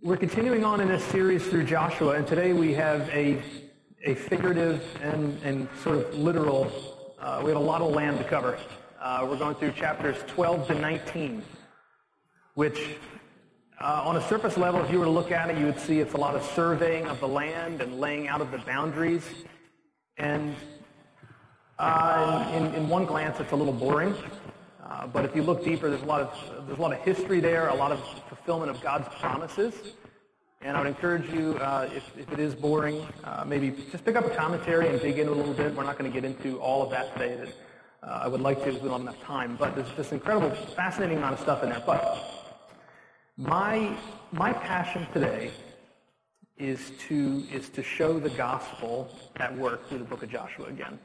We're continuing on in this series through Joshua, and today we have a figurative and sort of literal, we have a lot of land to cover. We're going through chapters 12 to 19, which on a surface level, if you were to look at it, you would see it's a lot of surveying of the land and laying out of the boundaries, and in one glance, it's a little boring. But if you look deeper, there's a lot of history there, a lot of fulfillment of God's promises. And I would encourage you, if it is boring, maybe just pick up a commentary and dig in a little bit. We're not going to get into all of that today. I would like to, because we don't have enough time. But there's this incredible, fascinating amount of stuff in there. But my passion today is to show the gospel at work through the book of Joshua again.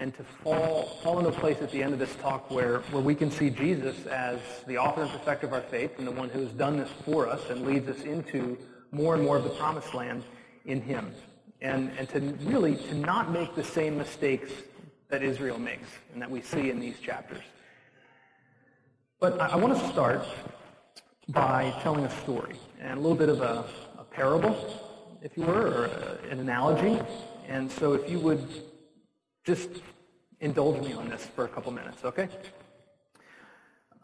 And to fall into a place at the end of this talk where we can see Jesus as the author and perfecter of our faith and the one who has done this for us and leads us into more and more of the promised land in him. And to really, to not make the same mistakes that Israel makes and that we see in these chapters. But I want to start by telling a story and a little bit of a parable, if you were, or an analogy. And so if you would just indulge me on this for a couple minutes, okay?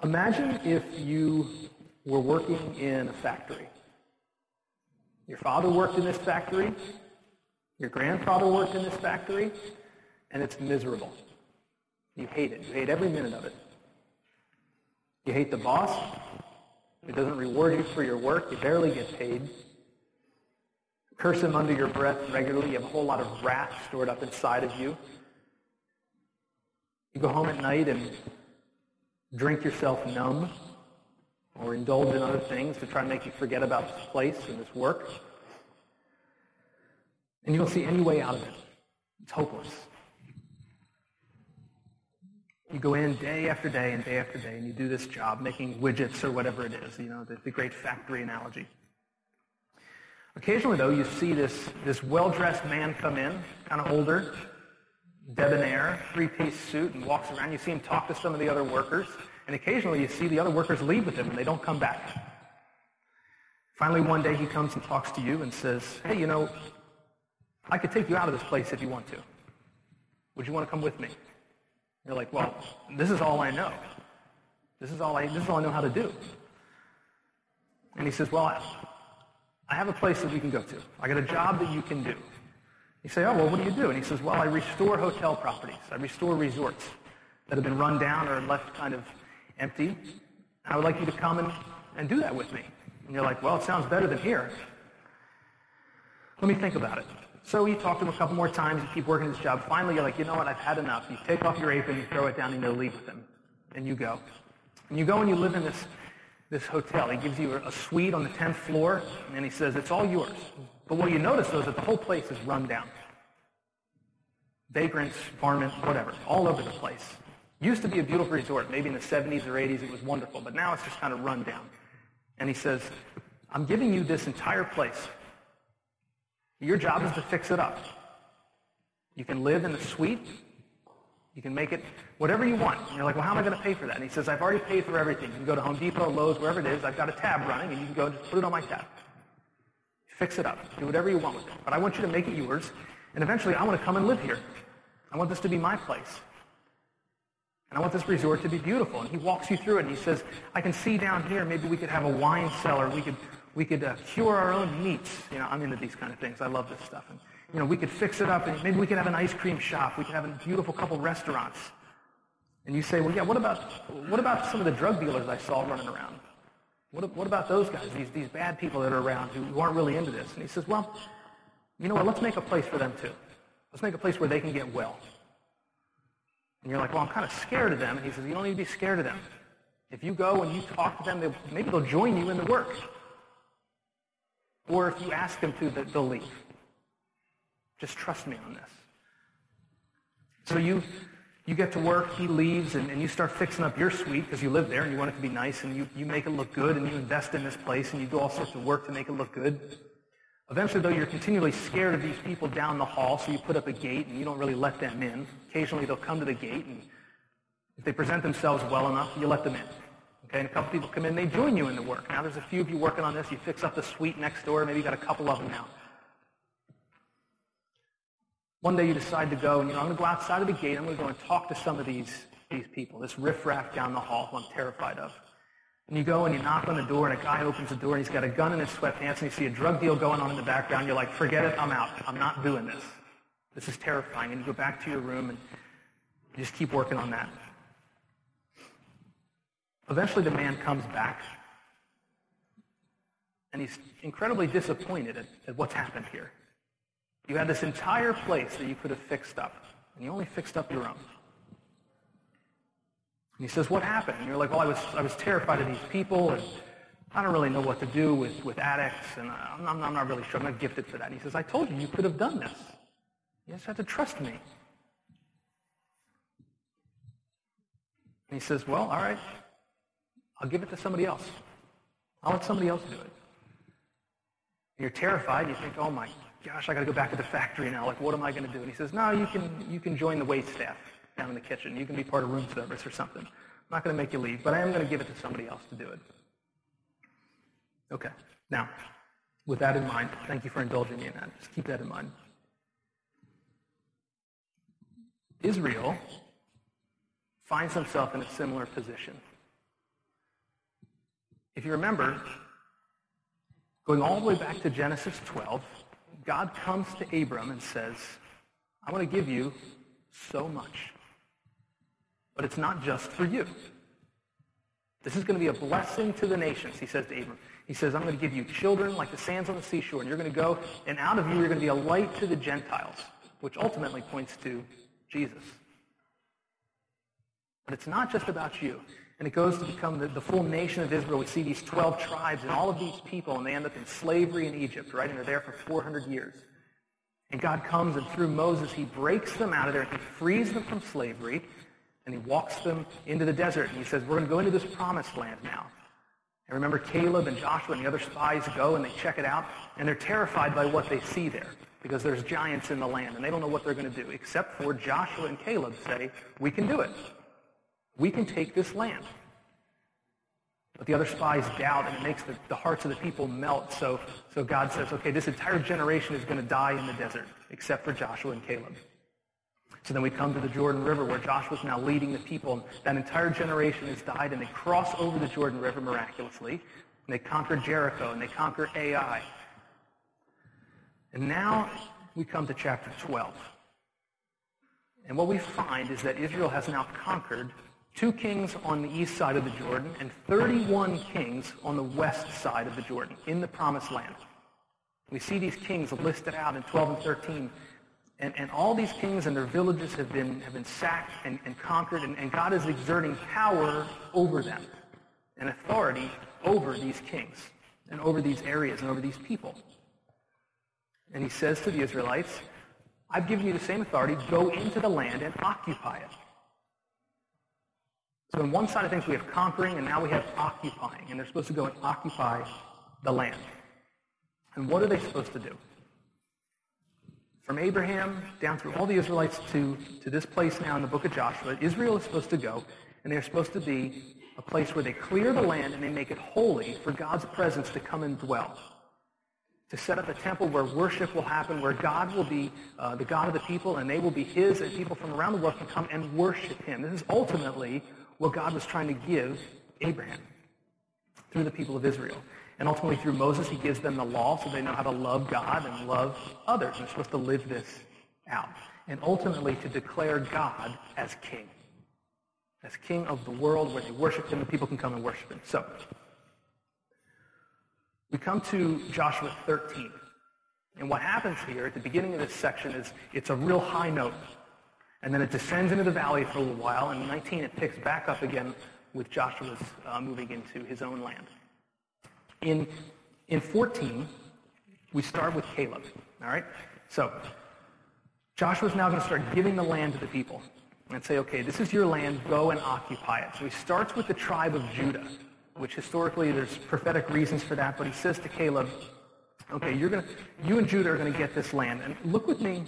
Imagine if you were working in a factory. Your father worked in this factory. Your grandfather worked in this factory. And it's miserable. You hate it. You hate every minute of it. You hate the boss. It doesn't reward you for your work. You barely get paid. Curse him under your breath regularly. You have a whole lot of wrath stored up inside of you. You go home at night and drink yourself numb or indulge in other things to try and make you forget about this place and this work. And you don't see any way out of it. It's hopeless. You go in day after day, and you do this job making widgets or whatever it is, you know, the great factory analogy. Occasionally, though, you see this well-dressed man come in, kind of older, debonair, three-piece suit, and walks around. You see him talk to some of the other workers, and occasionally you see the other workers leave with him, and they don't come back. Finally, one day he comes and talks to you and says, "Hey, you know, I could take you out of this place if you want to. Would you want to come with me?" And you're like, "Well, this is all I know. This is all I know how to do." And he says, "Well, I have a place that we can go to. I got a job that you can do." You say, "Oh, well, what do you do?" And he says, "Well, I restore hotel properties. I restore resorts that have been run down or left kind of empty. And I would like you to come and do that with me." And you're like, "Well, it sounds better than here. Let me think about it." So you talk to him a couple more times. You keep working this job. Finally, you're like, "You know what? I've had enough." You take off your apron, you throw it down, and you leave with him. And you go. And you go and you live in this hotel. He gives you a suite on the 10th floor, and he says, "It's all yours." But what you notice, though, is that the whole place is run down. Vagrants, varmints, whatever, all over the place. Used to be a beautiful resort. Maybe in the 70s or 80s it was wonderful, but now it's just kind of run down. And he says, "I'm giving you this entire place. Your job is to fix it up. You can live in the suite. You can make it whatever you want." And you're like, "Well, how am I going to pay for that?" And he says, "I've already paid for everything. You can go to Home Depot, Lowe's, wherever it is. I've got a tab running, and you can go and just put it on my tab. Fix it up. Do whatever you want with it. But I want you to make it yours, and eventually I want to come and live here. I want this to be my place. And I want this resort to be beautiful." And he walks you through it, and he says, "I can see down here, maybe we could have a wine cellar. We could cure our own meats." You know, I'm into these kind of things. I love this stuff. And, you know, we could fix it up, and maybe we could have an ice cream shop. We could have a beautiful couple restaurants. And you say, "Well, yeah, what about some of the drug dealers I saw running around? What about those guys, these bad people that are around who aren't really into this?" And he says, "Well, you know what, let's make a place for them too. Let's make a place where they can get well." And you're like, "Well, I'm kind of scared of them." And he says, "You don't need to be scared of them. If you go and you talk to them, maybe they'll join you in the work. Or if you ask them to, they'll leave. Just trust me on this." So you get to work, he leaves, and you start fixing up your suite because you live there and you want it to be nice, and you make it look good, and you invest in this place, and you do all sorts of work to make it look good. Eventually, though, you're continually scared of these people down the hall, so you put up a gate, and you don't really let them in. Occasionally, they'll come to the gate, and if they present themselves well enough, you let them in. And a couple people come in, they join you in the work. Now there's a few of you working on this. You fix up the suite next door. Maybe you got a couple of them now. One day you decide to go, and I'm going to go outside of the gate. I'm going to go and talk to some of these people, this riffraff down the hall who I'm terrified of. And you go and you knock on the door, and a guy opens the door, and he's got a gun in his sweatpants, and you see a drug deal going on in the background. You're like, forget it, I'm out. I'm not doing this. This is terrifying. And you go back to your room, and you just keep working on that. Eventually the man comes back, and he's incredibly disappointed at what's happened here. You had this entire place that you could have fixed up, and you only fixed up your own. And he says, what happened? And you're like, well, I was terrified of these people, and I don't really know what to do with addicts, and I'm not really sure. I'm not gifted for that. And he says, I told you could have done this. You just had to trust me. And he says, well, all right, I'll give it to somebody else. I'll let somebody else do it. And you're terrified, and you think, oh my gosh, I got to go back to the factory now. Like, what am I going to do? And he says, no, you can join the wait staff down in the kitchen. You can be part of room service or something. I'm not going to make you leave, but I am going to give it to somebody else to do it. Okay. Now, with that in mind, thank you for indulging me in that. Just keep that in mind. Israel finds himself in a similar position. If you remember, going all the way back to Genesis 12, God comes to Abram and says, I want to give you so much. But it's not just for you. This is going to be a blessing to the nations, he says to Abram. He says, I'm going to give you children like the sands on the seashore, and you're going to go, and out of you you're going to be a light to the Gentiles, which ultimately points to Jesus. But it's not just about you. And it goes to become the full nation of Israel. We see these 12 tribes and all of these people, and they end up in slavery in Egypt, right? And they're there for 400 years. And God comes, and through Moses, he breaks them out of there, and he frees them from slavery, and he walks them into the desert. And he says, we're going to go into this promised land now. And remember, Caleb and Joshua and the other spies go, and they check it out, and they're terrified by what they see there, because there's giants in the land, and they don't know what they're going to do, except for Joshua and Caleb say, we can do it. We can take this land. But the other spies doubt, and it makes the hearts of the people melt. So God says, okay, this entire generation is going to die in the desert, except for Joshua and Caleb. So then we come to the Jordan River, where Joshua's now leading the people. And that entire generation has died, and they cross over the Jordan River miraculously. And they conquer Jericho, and they conquer Ai. And now we come to chapter 12. And what we find is that Israel has now conquered 2 kings on the east side of the Jordan and 31 kings on the west side of the Jordan in the Promised Land. We see these kings listed out in 12 and 13. And all these kings and their villages have been sacked and conquered, and God is exerting power over them and authority over these kings and over these areas and over these people. And he says to the Israelites, I've given you the same authority. Go into the land and occupy it. So on one side of things, we have conquering, and now we have occupying. And they're supposed to go and occupy the land. And what are they supposed to do? From Abraham down through all the Israelites to this place now in the book of Joshua, Israel is supposed to go, and they're supposed to be a place where they clear the land and they make it holy for God's presence to come and dwell. To set up a temple where worship will happen, where God will be the God of the people, and they will be his, and people from around the world can come and worship him. This is ultimately what God was trying to give Abraham through the people of Israel. And ultimately through Moses, he gives them the law so they know how to love God and love others. And they're supposed to live this out. And ultimately to declare God as king of the world, where they worship him and people can come and worship him. So, we come to Joshua 13. And what happens here at the beginning of this section is it's a real high note. And then it descends into the valley for a little while. And in 19, it picks back up again with Joshua's moving into his own land. In 14, we start with Caleb. All right? So Joshua's now going to start giving the land to the people and say, okay, this is your land. Go and occupy it. So he starts with the tribe of Judah, which historically there's prophetic reasons for that, but he says to Caleb, okay, you and Judah are going to get this land. And look with me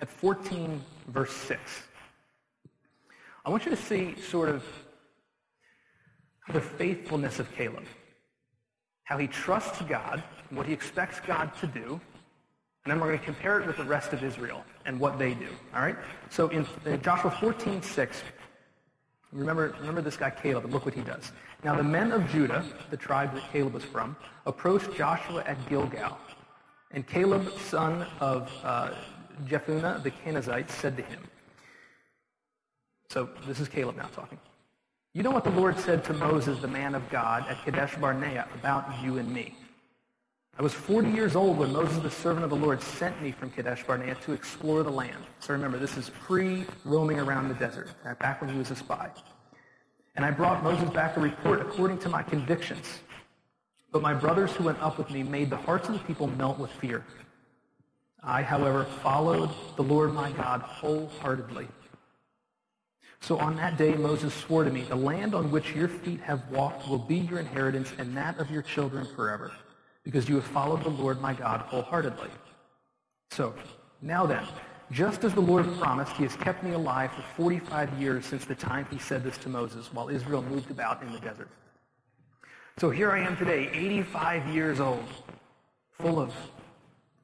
at 14, verse 6. I want you to see sort of the faithfulness of Caleb. How he trusts God, what he expects God to do, and then we're going to compare it with the rest of Israel and what they do. All right? So in Joshua 14:6, remember this guy Caleb, and look what he does. Now the men of Judah, the tribe that Caleb was from, approached Joshua at Gilgal. And Caleb, son of Jephunneh the Canaanite, said to him, so this is Caleb now talking, you know what the Lord said to Moses, the man of God, at Kadesh Barnea about you and me. I was 40 years old when Moses, the servant of the Lord, sent me from Kadesh Barnea to explore the land. So remember, this is pre-roaming around the desert, back when he was a spy. And I brought Moses back a report according to my convictions. But my brothers who went up with me made the hearts of the people melt with fear. I, however, followed the Lord my God wholeheartedly. So on that day Moses swore to me, the land on which your feet have walked will be your inheritance and that of your children forever, because you have followed the Lord my God wholeheartedly. So, now then, just as the Lord promised, he has kept me alive for 45 years since the time he said this to Moses, while Israel moved about in the desert. So here I am today, 85 years old, full of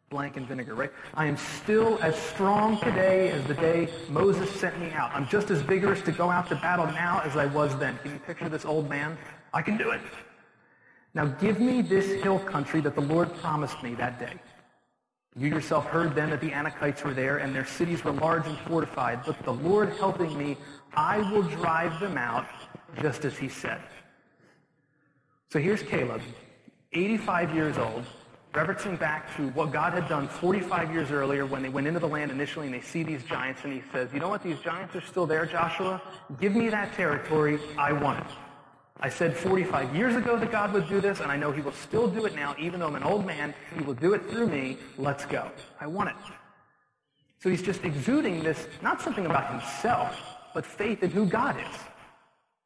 blank and vinegar, right? I am still as strong today as the day Moses sent me out. I'm just as vigorous to go out to battle now as I was then. Can you picture this old man? I can do it. Now give me this hill country that the Lord promised me that day. You yourself heard then that the Anakites were there and their cities were large and fortified, but the Lord helping me, I will drive them out just as he said. So here's Caleb, 85 years old, referencing back to what God had done 45 years earlier when they went into the land initially and they see these giants, and he says, you know what, these giants are still there, Joshua. Give me that territory. I want it. I said 45 years ago that God would do this, and I know he will still do it now. Even though I'm an old man, he will do it through me. Let's go. I want it. So he's just exuding this, not something about himself, but faith in who God is.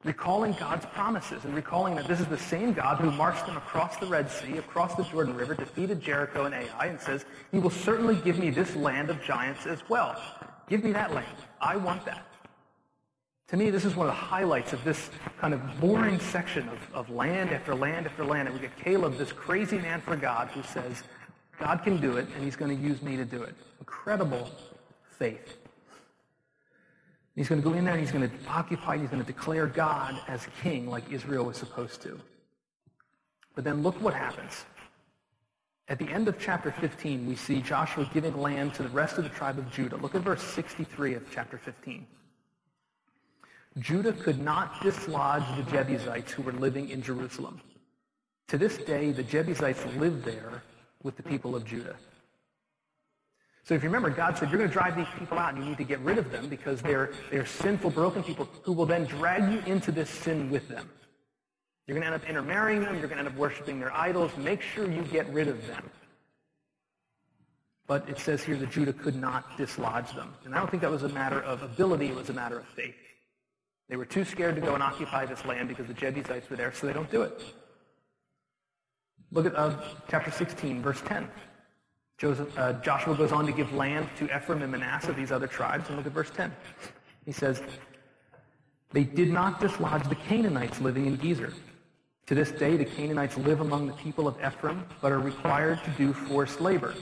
Recalling God's promises and recalling that this is the same God who marched them across the Red Sea, across the Jordan River, defeated Jericho and Ai, and says, he will certainly give me this land of giants as well. Give me that land. I want that. To me, this is one of the highlights of this kind of boring section of land after land after land. And we get Caleb, this crazy man for God, who says, God can do it, and he's going to use me to do it. Incredible faith. He's going to go in there and he's going to occupy, he's going to declare God as king like Israel was supposed to. But then look what happens. At the end of chapter 15, we see Joshua giving land to the rest of the tribe of Judah. Look at verse 63 of chapter 15. Judah could not dislodge the Jebusites who were living in Jerusalem. To this day, the Jebusites live there with the people of Judah. So if you remember, God said, you're going to drive these people out and you need to get rid of them because they're sinful, broken people who will then drag you into this sin with them. You're going to end up intermarrying them. You're going to end up worshiping their idols. Make sure you get rid of them. But it says here that Judah could not dislodge them. And I don't think that was a matter of ability. It was a matter of faith. They were too scared to go and occupy this land because the Jebusites were there, so they don't do it. Look at chapter 16, verse 10. Joshua goes on to give land to Ephraim and Manasseh, these other tribes, and look at verse 10. He says, they did not dislodge the Canaanites living in Gezer. To this day, the Canaanites live among the people of Ephraim, but are required to do forced labor.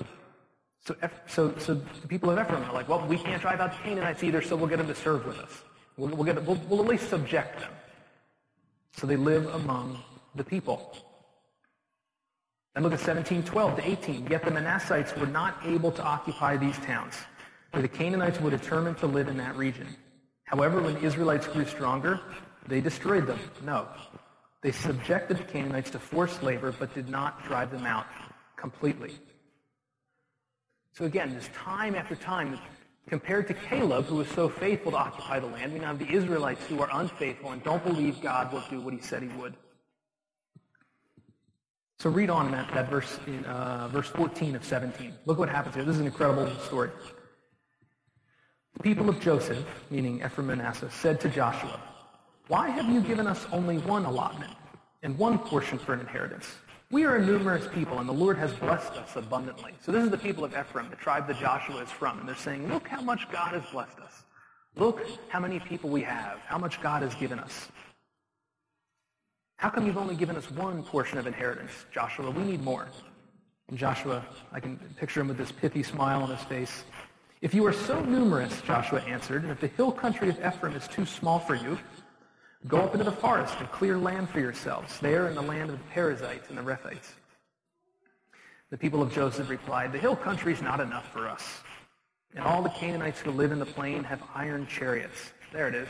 So the people of Ephraim are like, well, we can't drive out the Canaanites either, so we'll get them to serve with us. We'll at least subject them. So they live among the people. And look at 17:12 to 18. Yet the Manassites were not able to occupy these towns, for the Canaanites were determined to live in that region. However, when the Israelites grew stronger, they destroyed them. No, they subjected the Canaanites to forced labor, but did not drive them out completely. So again, this time after time, compared to Caleb, who was so faithful to occupy the land, we now have the Israelites who are unfaithful and don't believe God will do what he said he would. So read on in that verse, in verse 14 of 17. Look what happens here. This is an incredible story. The people of Joseph, meaning Ephraim and Manasseh, said to Joshua, why have you given us only one allotment and one portion for an inheritance? We are a numerous people, and the Lord has blessed us abundantly. So this is the people of Ephraim, the tribe that Joshua is from, and they're saying, look how much God has blessed us. Look how many people we have, how much God has given us. How come you've only given us one portion of inheritance, Joshua? We need more. And Joshua, I can picture him with this pithy smile on his face. If you are so numerous, Joshua answered, and if the hill country of Ephraim is too small for you, go up into the forest and clear land for yourselves, there in the land of the Perizzites and the Rephites. The people of Joseph replied, the hill country is not enough for us. And all the Canaanites who live in the plain have iron chariots. There it is.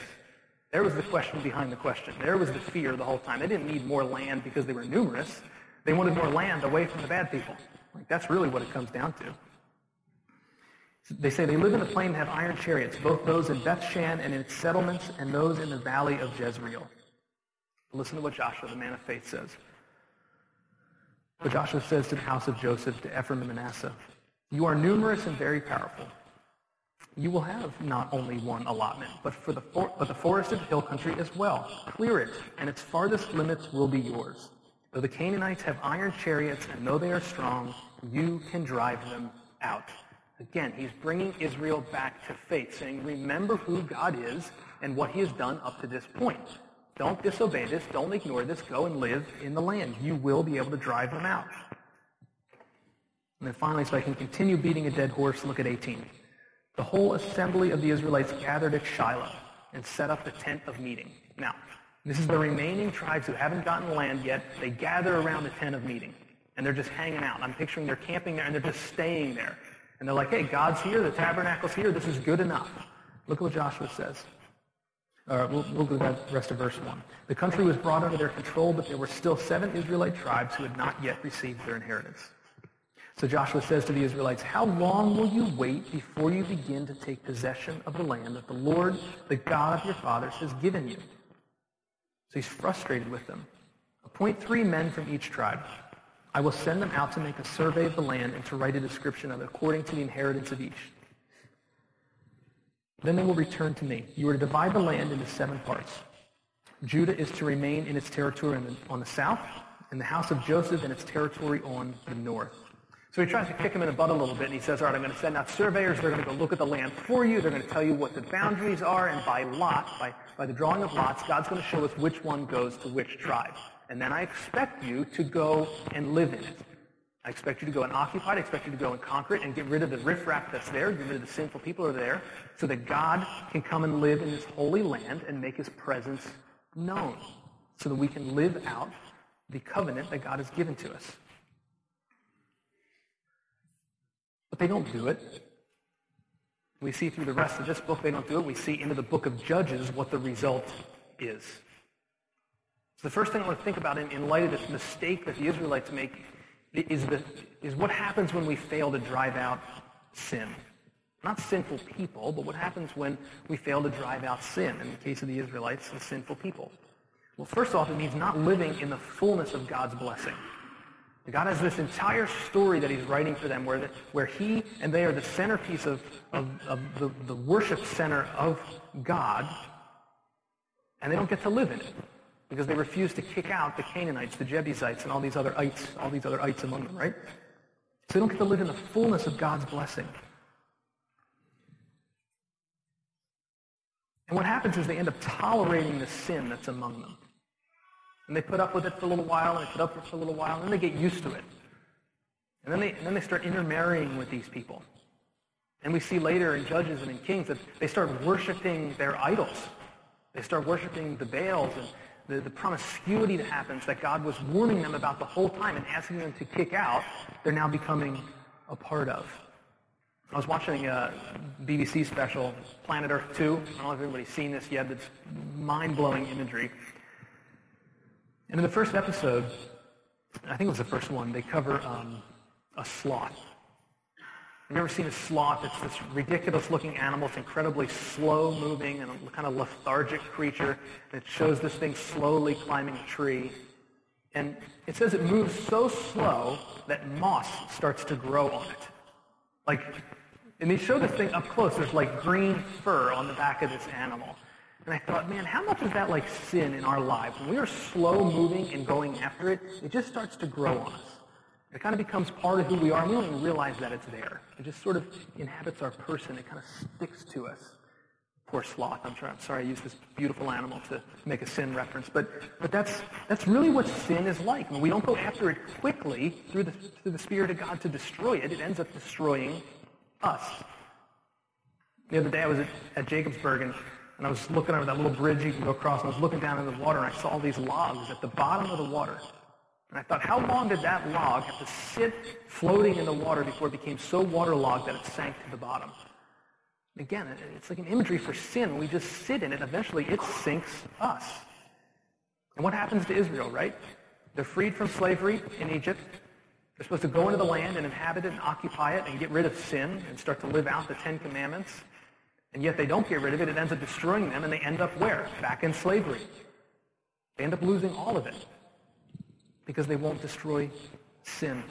There was the question behind the question. There was the fear the whole time. They didn't need more land because they were numerous. They wanted more land away from the bad people. Like, that's really what it comes down to. They say they live in the plain and have iron chariots, both those in Beth Shan and in its settlements and those in the valley of Jezreel. Listen to what Joshua, the man of faith, says. What Joshua says to the house of Joseph, to Ephraim and Manasseh, you are numerous and very powerful. You will have not only one allotment, but the forest of the hill country as well. Clear it, and its farthest limits will be yours. Though the Canaanites have iron chariots, and though they are strong, you can drive them out. Again, he's bringing Israel back to faith, saying, remember who God is and what he has done up to this point. Don't disobey this. Don't ignore this. Go and live in the land. You will be able to drive them out. And then finally, so I can continue beating a dead horse, look at 18. The whole assembly of the Israelites gathered at Shiloh and set up the tent of meeting. Now, this is the remaining tribes who haven't gotten land yet. They gather around the tent of meeting, and they're just hanging out. I'm picturing they're camping there, and they're just staying there. And they're like, hey, God's here. The tabernacle's here. This is good enough. Look what Joshua says. We'll do the rest of verse 1. The country was brought under their control, but there were still 7 Israelite tribes who had not yet received their inheritance. So Joshua says to the Israelites, how long will you wait before you begin to take possession of the land that the Lord, the God of your fathers, has given you? So he's frustrated with them. Appoint 3 men from each tribe. I will send them out to make a survey of the land and to write a description of it according to the inheritance of each. Then they will return to me. You are to divide the land into 7 parts. Judah is to remain in its territory on the south, and the house of Joseph in its territory on the north. So he tries to kick him in the butt a little bit, and he says, all right, I'm going to send out surveyors. They're going to go look at the land for you. They're going to tell you what the boundaries are, and by lot, by the drawing of lots, God's going to show us which one goes to which tribe. And then I expect you to go and live in it. I expect you to go and occupy it. I expect you to go and conquer it and get rid of the riffraff that's there, get rid of the sinful people who are there, so that God can come and live in this holy land and make his presence known, so that we can live out the covenant that God has given to us. But they don't do it. We see through the rest of this book they don't do it. We see into the book of Judges what the result is. So the first thing I want to think about in light of this mistake that the Israelites make is what happens when we fail to drive out sin. Not sinful people, but what happens when we fail to drive out sin. In the case of the Israelites, the sinful people. Well, first off, it means not living in the fullness of God's blessing. God has this entire story that he's writing for them where he and they are the centerpiece of the worship center of God, and they don't get to live in it. Because they refuse to kick out the Canaanites, the Jebusites, and all these other ites among them, right? So they don't get to live in the fullness of God's blessing. And what happens is they end up tolerating the sin that's among them. And they put up with it for a little while, and they put up with it for a little while, and then they get used to it. And then they start intermarrying with these people. And we see later in Judges and in Kings that they start worshiping their idols. They start worshiping the Baals and the promiscuity that happens that God was warning them about the whole time and asking them to kick out, they're now becoming a part of. I was watching a BBC special, Planet Earth 2. I don't know if everybody's seen this yet. It's mind-blowing imagery. And in the first episode, I think it was the first one, they cover a sloth. Have you ever seen a sloth? It's this ridiculous-looking animal. It's incredibly slow-moving and a kind of lethargic creature. And it shows this thing slowly climbing a tree. And it says it moves so slow that moss starts to grow on it. Like, and they show this thing up close. There's like green fur on the back of this animal. And I thought, man, how much is that like sin in our lives? When we are slow-moving and going after it, it just starts to grow on us. It kind of becomes part of who we are, and we don't even realize that it's there. It just sort of inhabits our person. It kind of sticks to us. Poor sloth. I'm sorry I used this beautiful animal to make a sin reference. But that's really what sin is like. When we don't go after it quickly through the Spirit of God to destroy it, it ends up destroying us. The other day I was at Jacobsburg, and I was looking over that little bridge you can go across, and I was looking down into the water, and I saw these logs at the bottom of the water. And I thought, how long did that log have to sit floating in the water before it became so waterlogged that it sank to the bottom? Again, it's like an imagery for sin. We just sit in it. Eventually, it sinks us. And what happens to Israel, right? They're freed from slavery in Egypt. They're supposed to go into the land and inhabit it and occupy it and get rid of sin and start to live out the 10 Commandments. And yet they don't get rid of it. It ends up destroying them, and they end up where? Back in slavery. They end up losing all of it because they won't destroy sin.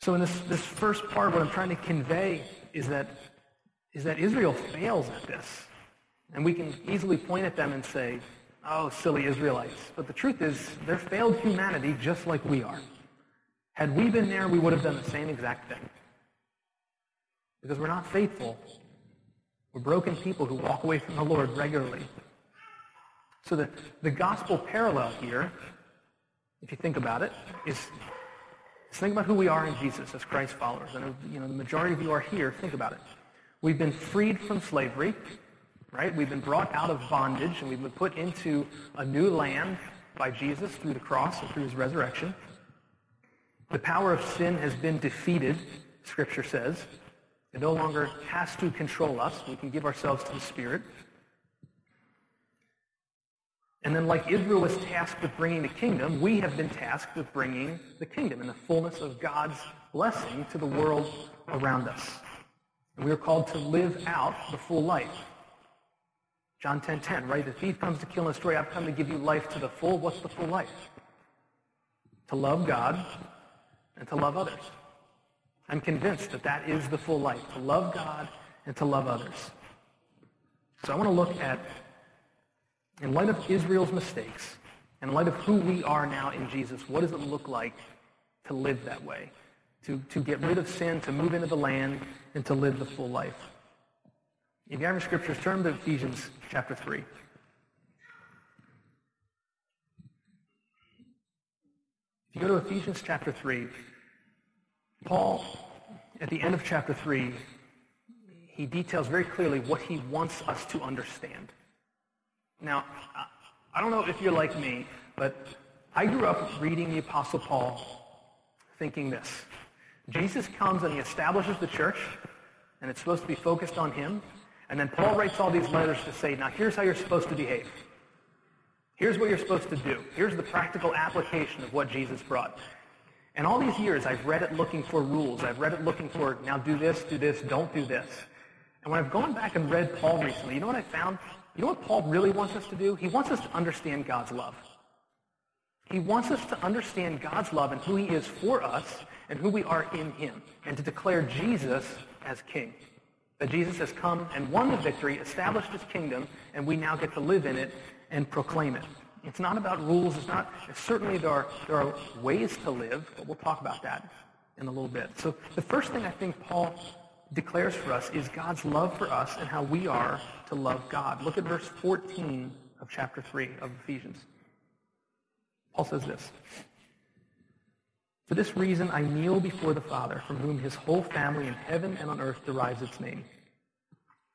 So in this first part, what I'm trying to convey is that Israel fails at this. And we can easily point at them and say, oh, silly Israelites. But the truth is, they're failed humanity just like we are. Had we been there, we would have done the same exact thing. Because we're not faithful. We're broken people who walk away from the Lord regularly. So the gospel parallel here, if you think about it, is... think about who we are in Jesus as Christ followers. I know, the majority of you are here. Think about it. We've been freed from slavery, right? We've been brought out of bondage, and we've been put into a new land by Jesus through the cross and through his resurrection. The power of sin has been defeated, Scripture says. It no longer has to control us. We can give ourselves to the Spirit. And then like Israel was tasked with bringing the kingdom, we have been tasked with bringing the kingdom and the fullness of God's blessing to the world around us. And we are called to live out the full life. John 10:10, right? The thief comes to kill and destroy. I've come to give you life to the full. What's the full life? To love God and to love others. I'm convinced that is the full life, to love God and to love others. So I want to look at, in light of Israel's mistakes, in light of who we are now in Jesus, what does it look like to live that way? To get rid of sin, to move into the land, and to live the full life. If you have your scriptures, turn to Ephesians chapter 3. If you go to Ephesians chapter 3, Paul, at the end of chapter 3, he details very clearly what he wants us to understand. Now, I don't know if you're like me, but I grew up reading the Apostle Paul thinking this. Jesus comes and he establishes the church, and it's supposed to be focused on him. And then Paul writes all these letters to say, now here's how you're supposed to behave. Here's what you're supposed to do. Here's the practical application of what Jesus brought. And all these years, I've read it looking for rules. I've read it looking for, now do this, don't do this. And when I've gone back and read Paul recently, you know what I found? You know what Paul really wants us to do? He wants us to understand God's love. He wants us to understand God's love and who he is for us and who we are in him, and to declare Jesus as king. That Jesus has come and won the victory, established his kingdom, and we now get to live in it and proclaim it. It's not about rules. It's not. Certainly there are ways to live, but we'll talk about that in a little bit. So the first thing I think Paul declares for us is God's love for us and how we are to love God. Look at verse 14 of chapter 3 of Ephesians. Paul says this. For this reason I kneel before the Father, from whom his whole family in heaven and on earth derives its name.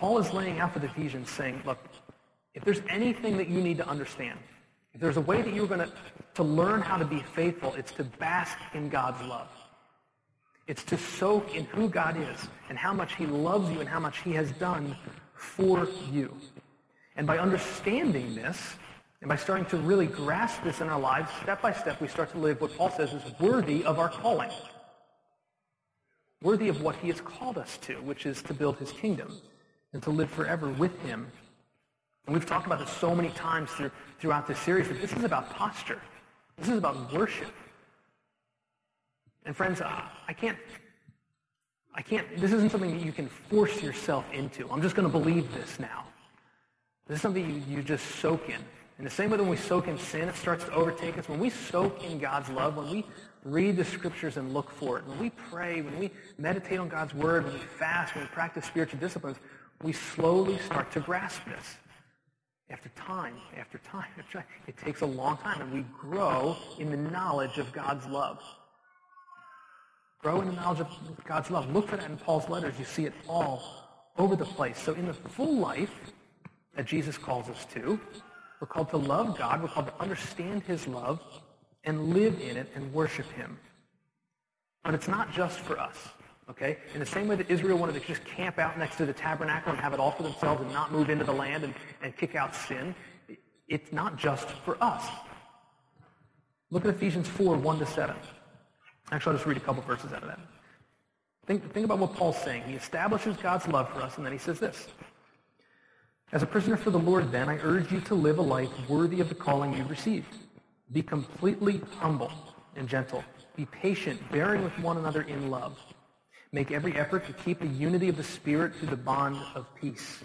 Paul is laying out for the Ephesians, saying, look, if there's anything that you need to understand, if there's a way that you're going to learn how to be faithful, it's to bask in God's love. It's to soak in who God is and how much he loves you and how much he has done for you. And by understanding this, and by starting to really grasp this in our lives, step by step, we start to live what Paul says is worthy of our calling. Worthy of what he has called us to, which is to build his kingdom and to live forever with him. And we've talked about this so many times throughout this series, but this is about posture. This is about worship. And friends, I can't, this isn't something that you can force yourself into. I'm just going to believe this now. This is something you just soak in. And the same way when we soak in sin, it starts to overtake us. When we soak in God's love, when we read the Scriptures and look for it, when we pray, when we meditate on God's Word, when we fast, when we practice spiritual disciplines, we slowly start to grasp this. After time. It takes a long time, and we grow in the knowledge of God's love. Grow in the knowledge of God's love. Look for that in Paul's letters. You see it all over the place. So in the full life that Jesus calls us to, we're called to love God. We're called to understand his love and live in it and worship him. But it's not just for us, okay? In the same way that Israel wanted to just camp out next to the tabernacle and have it all for themselves and not move into the land and kick out sin, it's not just for us. Look at Ephesians 4, 1-7. Actually, I'll just read a couple verses out of that. Think about what Paul's saying. He establishes God's love for us, and then he says this. As a prisoner for the Lord, then, I urge you to live a life worthy of the calling you received. Be completely humble and gentle. Be patient, bearing with one another in love. Make every effort to keep the unity of the Spirit through the bond of peace.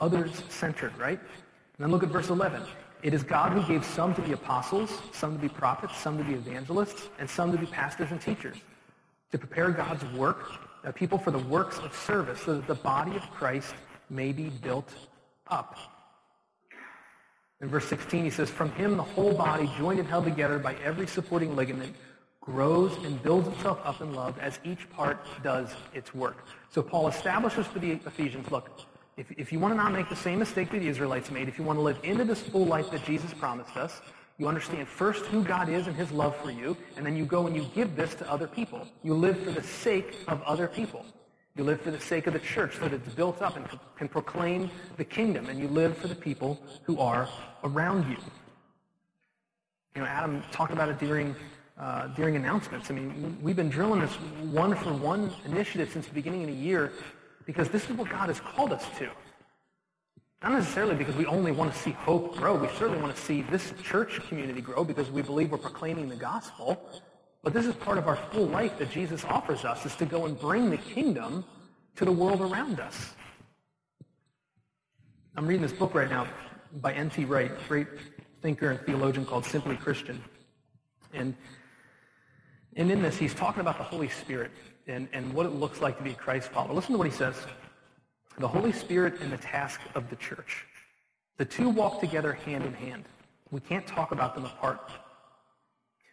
Others-centered, right? And then look at verse 11. It is God who gave some to be apostles, some to be prophets, some to be evangelists, and some to be pastors and teachers, to prepare God's people for the works of service, so that the body of Christ may be built up. In verse 16, he says, from him the whole body, joined and held together by every supporting ligament, grows and builds itself up in love as each part does its work. So Paul establishes for the Ephesians, look, if you want to not make the same mistake that the Israelites made, if you want to live into this full life that Jesus promised us, you understand first who God is and his love for you, and then you go and you give this to other people. You live for the sake of other people. You live for the sake of the church so that it's built up and can proclaim the kingdom, and you live for the people who are around you. You know, Adam talked about it during announcements. I mean, we've been drilling this one-for-one initiative since the beginning of the year because this is what God has called us to. Not necessarily because we only want to see hope grow. We certainly want to see this church community grow because we believe we're proclaiming the gospel. But this is part of our full life that Jesus offers us, is to go and bring the kingdom to the world around us. I'm reading this book right now by N.T. Wright, a great thinker and theologian, called Simply Christian. And in this, he's talking about the Holy Spirit and what it looks like to be a Christ follower. Listen to what he says. The Holy Spirit and the task of the church. The two walk together hand in hand. We can't talk about them apart.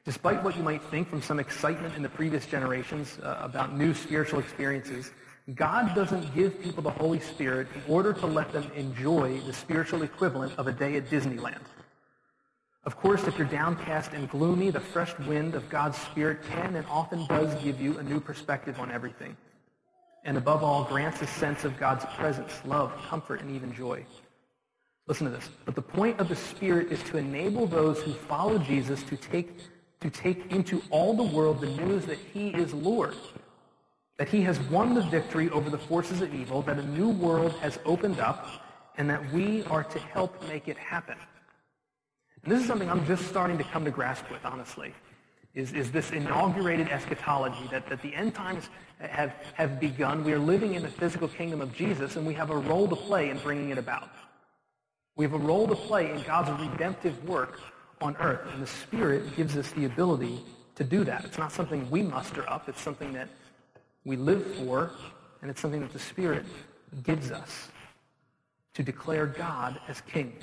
Despite what you might think from some excitement in the previous generations about new spiritual experiences, God doesn't give people the Holy Spirit in order to let them enjoy the spiritual equivalent of a day at Disneyland. Of course, if you're downcast and gloomy, the fresh wind of God's Spirit can and often does give you a new perspective on everything. And above all, grants a sense of God's presence, love, comfort, and even joy. Listen to this. But the point of the Spirit is to enable those who follow Jesus to take into all the world the news that he is Lord, that he has won the victory over the forces of evil, that a new world has opened up, and that we are to help make it happen. And this is something I'm just starting to come to grasp with, honestly, is this inaugurated eschatology that the end times have begun. We are living in the physical kingdom of Jesus, and we have a role to play in bringing it about. We have a role to play in God's redemptive work on earth, and the Spirit gives us the ability to do that. It's not something we muster up. It's something that we live for, and it's something that the Spirit gives us to declare God as King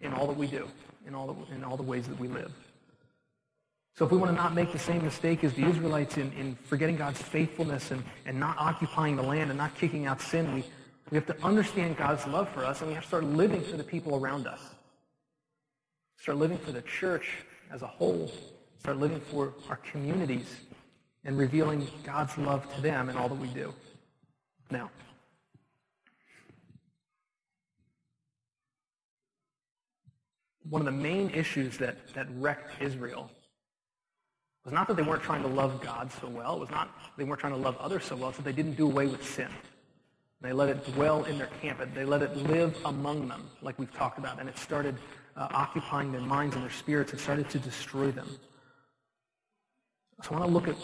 in all that we do, in all the ways that we live. So if we want to not make the same mistake as the Israelites in forgetting God's faithfulness and not occupying the land and not kicking out sin, we have to understand God's love for us, and we have to start living for the people around us. Start living for the church as a whole. Start living for our communities and revealing God's love to them in all that we do. Now, one of the main issues that wrecked Israel was not that they weren't trying to love God so well. It was not that they weren't trying to love others so well. It's that they didn't do away with sin. They let it dwell in their camp. They let it live among them, like we've talked about. And it started occupying their minds and their spirits and started to destroy them. So I want to look at,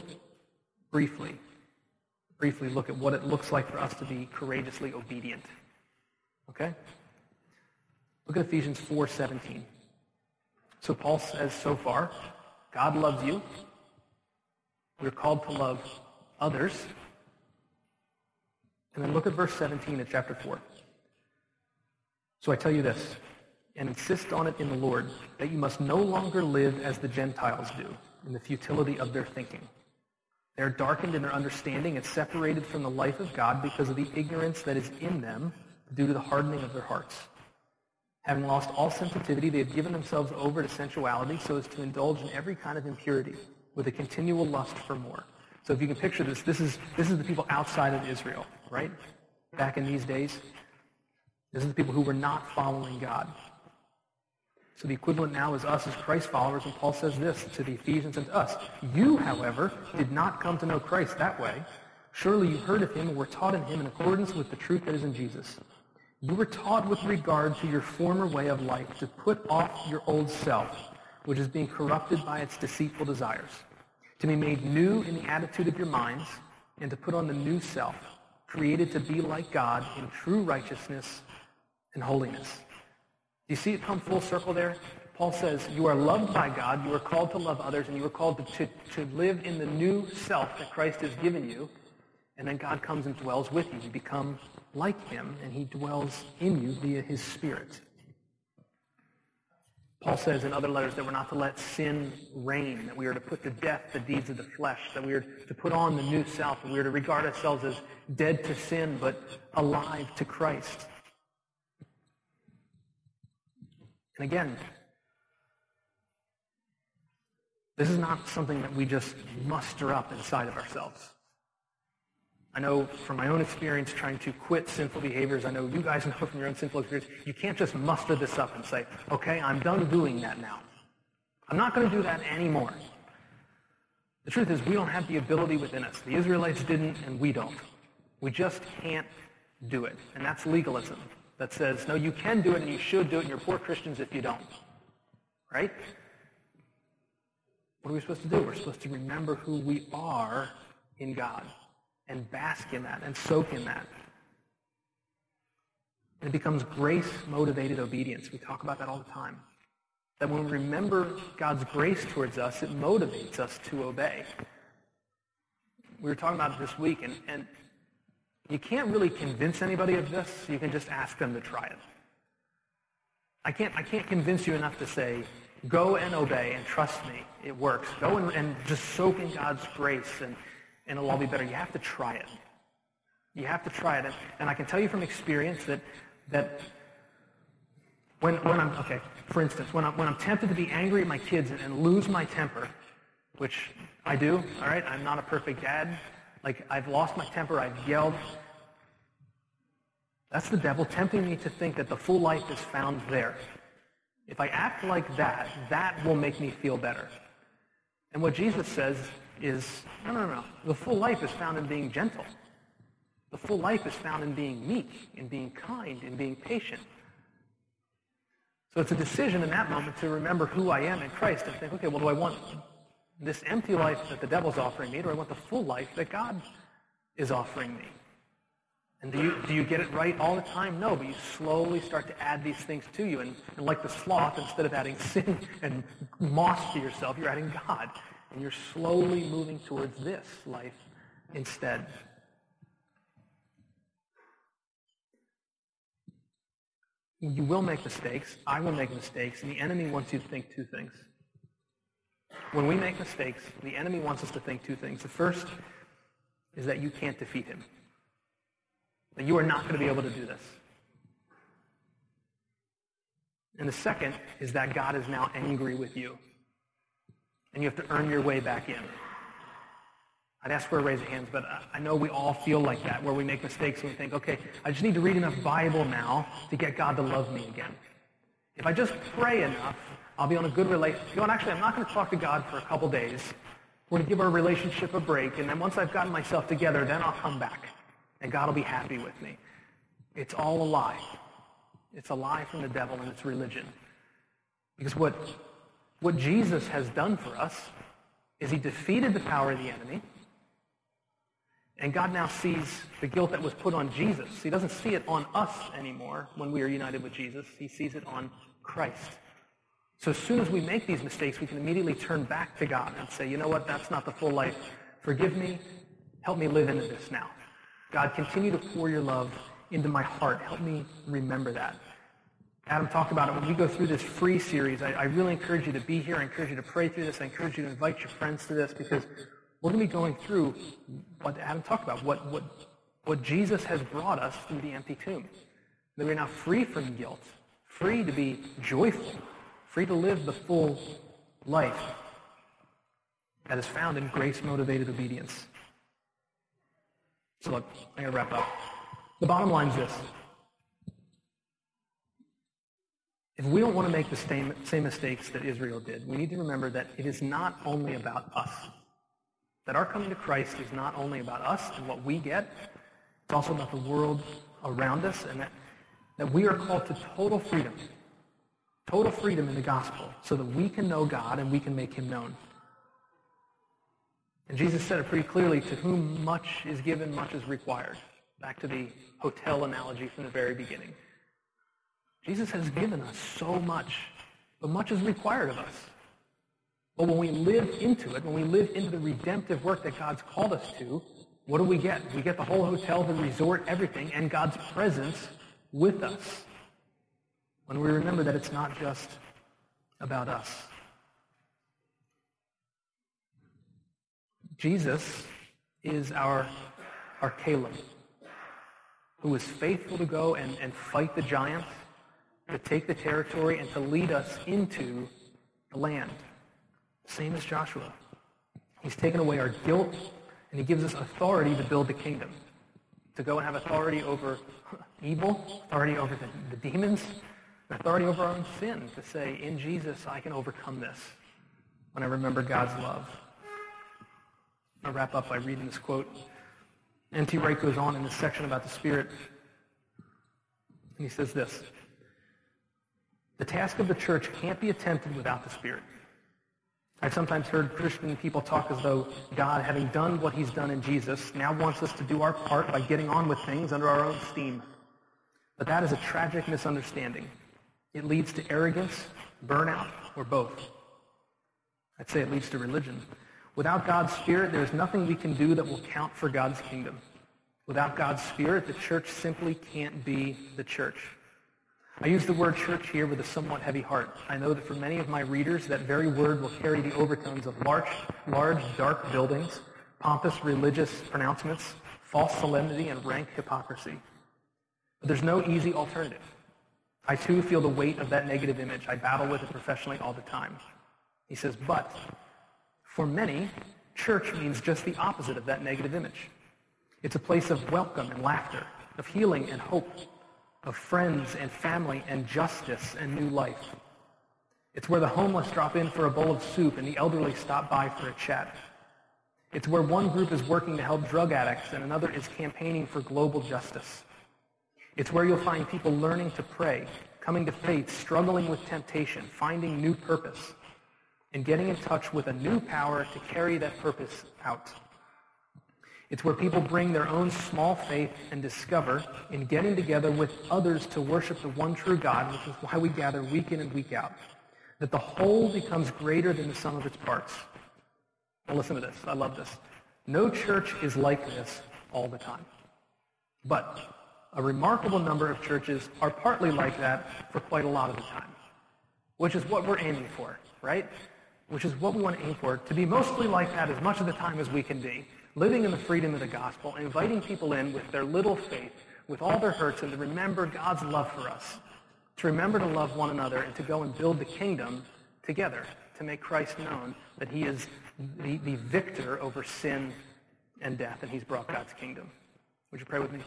briefly look at what it looks like for us to be courageously obedient. Okay? Look at Ephesians 4:17. So Paul says so far, God loves you. We're called to love others. And then look at verse 17 of chapter 4. So I tell you this, and insist on it in the Lord, that you must no longer live as the Gentiles do, in the futility of their thinking. They are darkened in their understanding and separated from the life of God because of the ignorance that is in them due to the hardening of their hearts. Having lost all sensitivity, they have given themselves over to sensuality so as to indulge in every kind of impurity with a continual lust for more. So if you can picture this, this is the people outside of Israel, right? Back in these days. This is the people who were not following God. So the equivalent now is us as Christ followers, and Paul says this to the Ephesians and to us. You, however, did not come to know Christ that way. Surely you heard of him and were taught in him in accordance with the truth that is in Jesus. You were taught with regard to your former way of life to put off your old self, which is being corrupted by its deceitful desires, to be made new in the attitude of your minds, and to put on the new self, created to be like God in true righteousness and holiness. Do you see it come full circle there? Paul says, you are loved by God, you are called to love others, and you are called to live in the new self that Christ has given you, and then God comes and dwells with you. You become like him, and he dwells in you via his Spirit. Paul says in other letters that we're not to let sin reign, that we are to put to death the deeds of the flesh, that we are to put on the new self, that we are to regard ourselves as dead to sin but alive to Christ. And again, this is not something that we just muster up inside of ourselves. I know from my own experience trying to quit sinful behaviors, I know you guys know from your own sinful experience, you can't just muster this up and say, okay, I'm done doing that now. I'm not going to do that anymore. The truth is we don't have the ability within us. The Israelites didn't, and we don't. We just can't do it. And that's legalism. That says, no, you can do it and you should do it, and you're poor Christians if you don't. Right? What are we supposed to do? We're supposed to remember who we are in God and bask in that and soak in that. And it becomes grace-motivated obedience. We talk about that all the time. That when we remember God's grace towards us, it motivates us to obey. We were talking about it this week, and you can't really convince anybody of this. You can just ask them to try it. I can't convince you enough to say, go and obey and trust me. It works. Go and just soak in God's grace and it'll all be better. You have to try it. You have to try it. And I can tell you from experience that when I'm, okay, for instance, when I'm tempted to be angry at my kids and lose my temper, which I do, all right? I'm not a perfect dad. Like, I've lost my temper, I've yelled. That's the devil tempting me to think that the full life is found there. If I act like that, that will make me feel better. And what Jesus says is, no. The full life is found in being gentle. The full life is found in being meek, in being kind, in being patient. So it's a decision in that moment to remember who I am in Christ and think, okay, well, do I want this empty life that the devil's offering me, or do I want the full life that God is offering me? And do you get it right all the time? No, but you slowly start to add these things to you. And like the sloth, instead of adding sin and moss to yourself, you're adding God. And you're slowly moving towards this life instead. You will make mistakes. I will make mistakes. And the enemy wants you to think two things. When we make mistakes, the enemy wants us to think two things. The first is that you can't defeat him. That you are not going to be able to do this. And the second is that God is now angry with you. And you have to earn your way back in. I'd ask for a raise of hands, but I know we all feel like that, where we make mistakes and we think, okay, I just need to read enough Bible now to get God to love me again. If I just pray enough, I'll be on a good relationship. You know, actually, I'm not going to talk to God for a couple days. We're going to give our relationship a break, and then once I've gotten myself together, then I'll come back. and God will be happy with me. It's all a lie. It's a lie from the devil, and it's religion. Because what Jesus has done for us is he defeated the power of the enemy, and God now sees the guilt that was put on Jesus. He doesn't see it on us anymore when we are united with Jesus. He sees it on Christ. So as soon as we make these mistakes, we can immediately turn back to God and say, you know what, that's not the full life. Forgive me. Help me live into this now. God, continue to pour your love into my heart. Help me remember that. Adam talked about it. When we go through this free series, I really encourage you to be here. I encourage you to pray through this. I encourage you to invite your friends to this, because we're going to be going through what Adam talked about, what Jesus has brought us through the empty tomb. That we're now free from guilt, free to be joyful, free to live the full life that is found in grace-motivated obedience. So look, I'm going to wrap up. The bottom line is this. If we don't want to make the same mistakes that Israel did, we need to remember that it is not only about us. That our coming to Christ is not only about us and what we get, it's also about the world around us, and that we are called to total freedom in the gospel, so that we can know God and we can make him known. And Jesus said it pretty clearly, to whom much is given, much is required. Back to the hotel analogy from the very beginning. Jesus has given us so much, but much is required of us. But when we live into it, when we live into the redemptive work that God's called us to, what do we get? We get the whole hotel, the resort, everything, and God's presence with us. When we remember that it's not just about us. Jesus is our Caleb, who is faithful to go and fight the giants, to take the territory, and to lead us into the land. Same as Joshua. He's taken away our guilt, and he gives us authority to build the kingdom, to go and have authority over evil, authority over the demons, authority over our own sin, to say, in Jesus, I can overcome this when I remember God's love. I'll wrap up by reading this quote. N.T. Wright goes on in this section about the Spirit, and he says this: the task of the church can't be attempted without the Spirit. I've sometimes heard Christian people talk as though God, having done what he's done in Jesus, now wants us to do our part by getting on with things under our own steam. But that is a tragic misunderstanding. It leads to arrogance, burnout, or both. I'd say it leads to religion. Without God's Spirit, there is nothing we can do that will count for God's kingdom. Without God's Spirit, the church simply can't be the church. I use the word church here with a somewhat heavy heart. I know that for many of my readers, that very word will carry the overtones of large, dark buildings, pompous religious pronouncements, false solemnity, and rank hypocrisy. But there's no easy alternative. I, too, feel the weight of that negative image. I battle with it professionally all the time. He says, but for many, church means just the opposite of that negative image. It's a place of welcome and laughter, of healing and hope, of friends and family and justice and new life. It's where the homeless drop in for a bowl of soup and the elderly stop by for a chat. It's where one group is working to help drug addicts and another is campaigning for global justice. It's where you'll find people learning to pray, coming to faith, struggling with temptation, finding new purpose, and getting in touch with a new power to carry that purpose out. It's where people bring their own small faith and discover, in getting together with others to worship the one true God, which is why we gather week in and week out, that the whole becomes greater than the sum of its parts. Now listen to this. I love this. No church is like this all the time. But a remarkable number of churches are partly like that for quite a lot of the time, which is what we're aiming for, right? Which is what we want to aim for, to be mostly like that as much of the time as we can be, living in the freedom of the gospel, inviting people in with their little faith, with all their hurts, and to remember God's love for us, to remember to love one another, and to go and build the kingdom together, to make Christ known, that he is the victor over sin and death, and he's brought God's kingdom. Would you pray with me?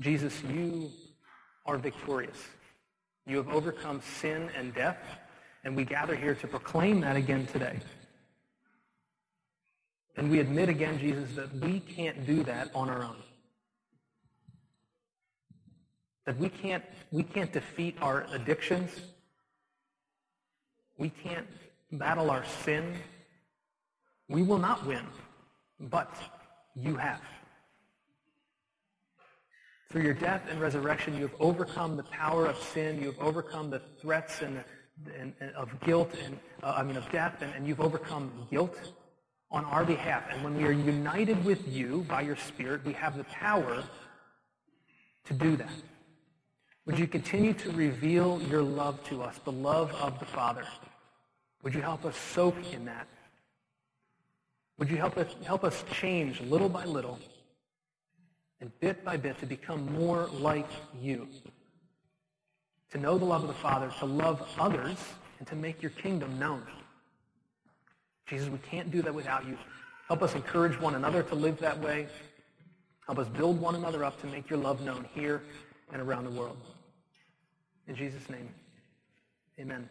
Jesus, you are victorious. You have overcome sin and death, And we gather here to proclaim that again today. And we admit again, Jesus, that we can't do that on our own. That we can't defeat our addictions. We can't battle our sin. We will not win, but you have. Through your death and resurrection, you have overcome the power of sin. You have overcome the threats of death, and you've overcome guilt on our behalf. And when we are united with you by your Spirit, we have the power to do that. Would you continue to reveal your love to us, the love of the Father? Would you help us soak in that? Would you help us change little by little and bit by bit to become more like you? To know the love of the Father, to love others, and to make your kingdom known. Jesus, we can't do that without you. Help us encourage one another to live that way. Help us build one another up to make your love known here and around the world. In Jesus' name, amen.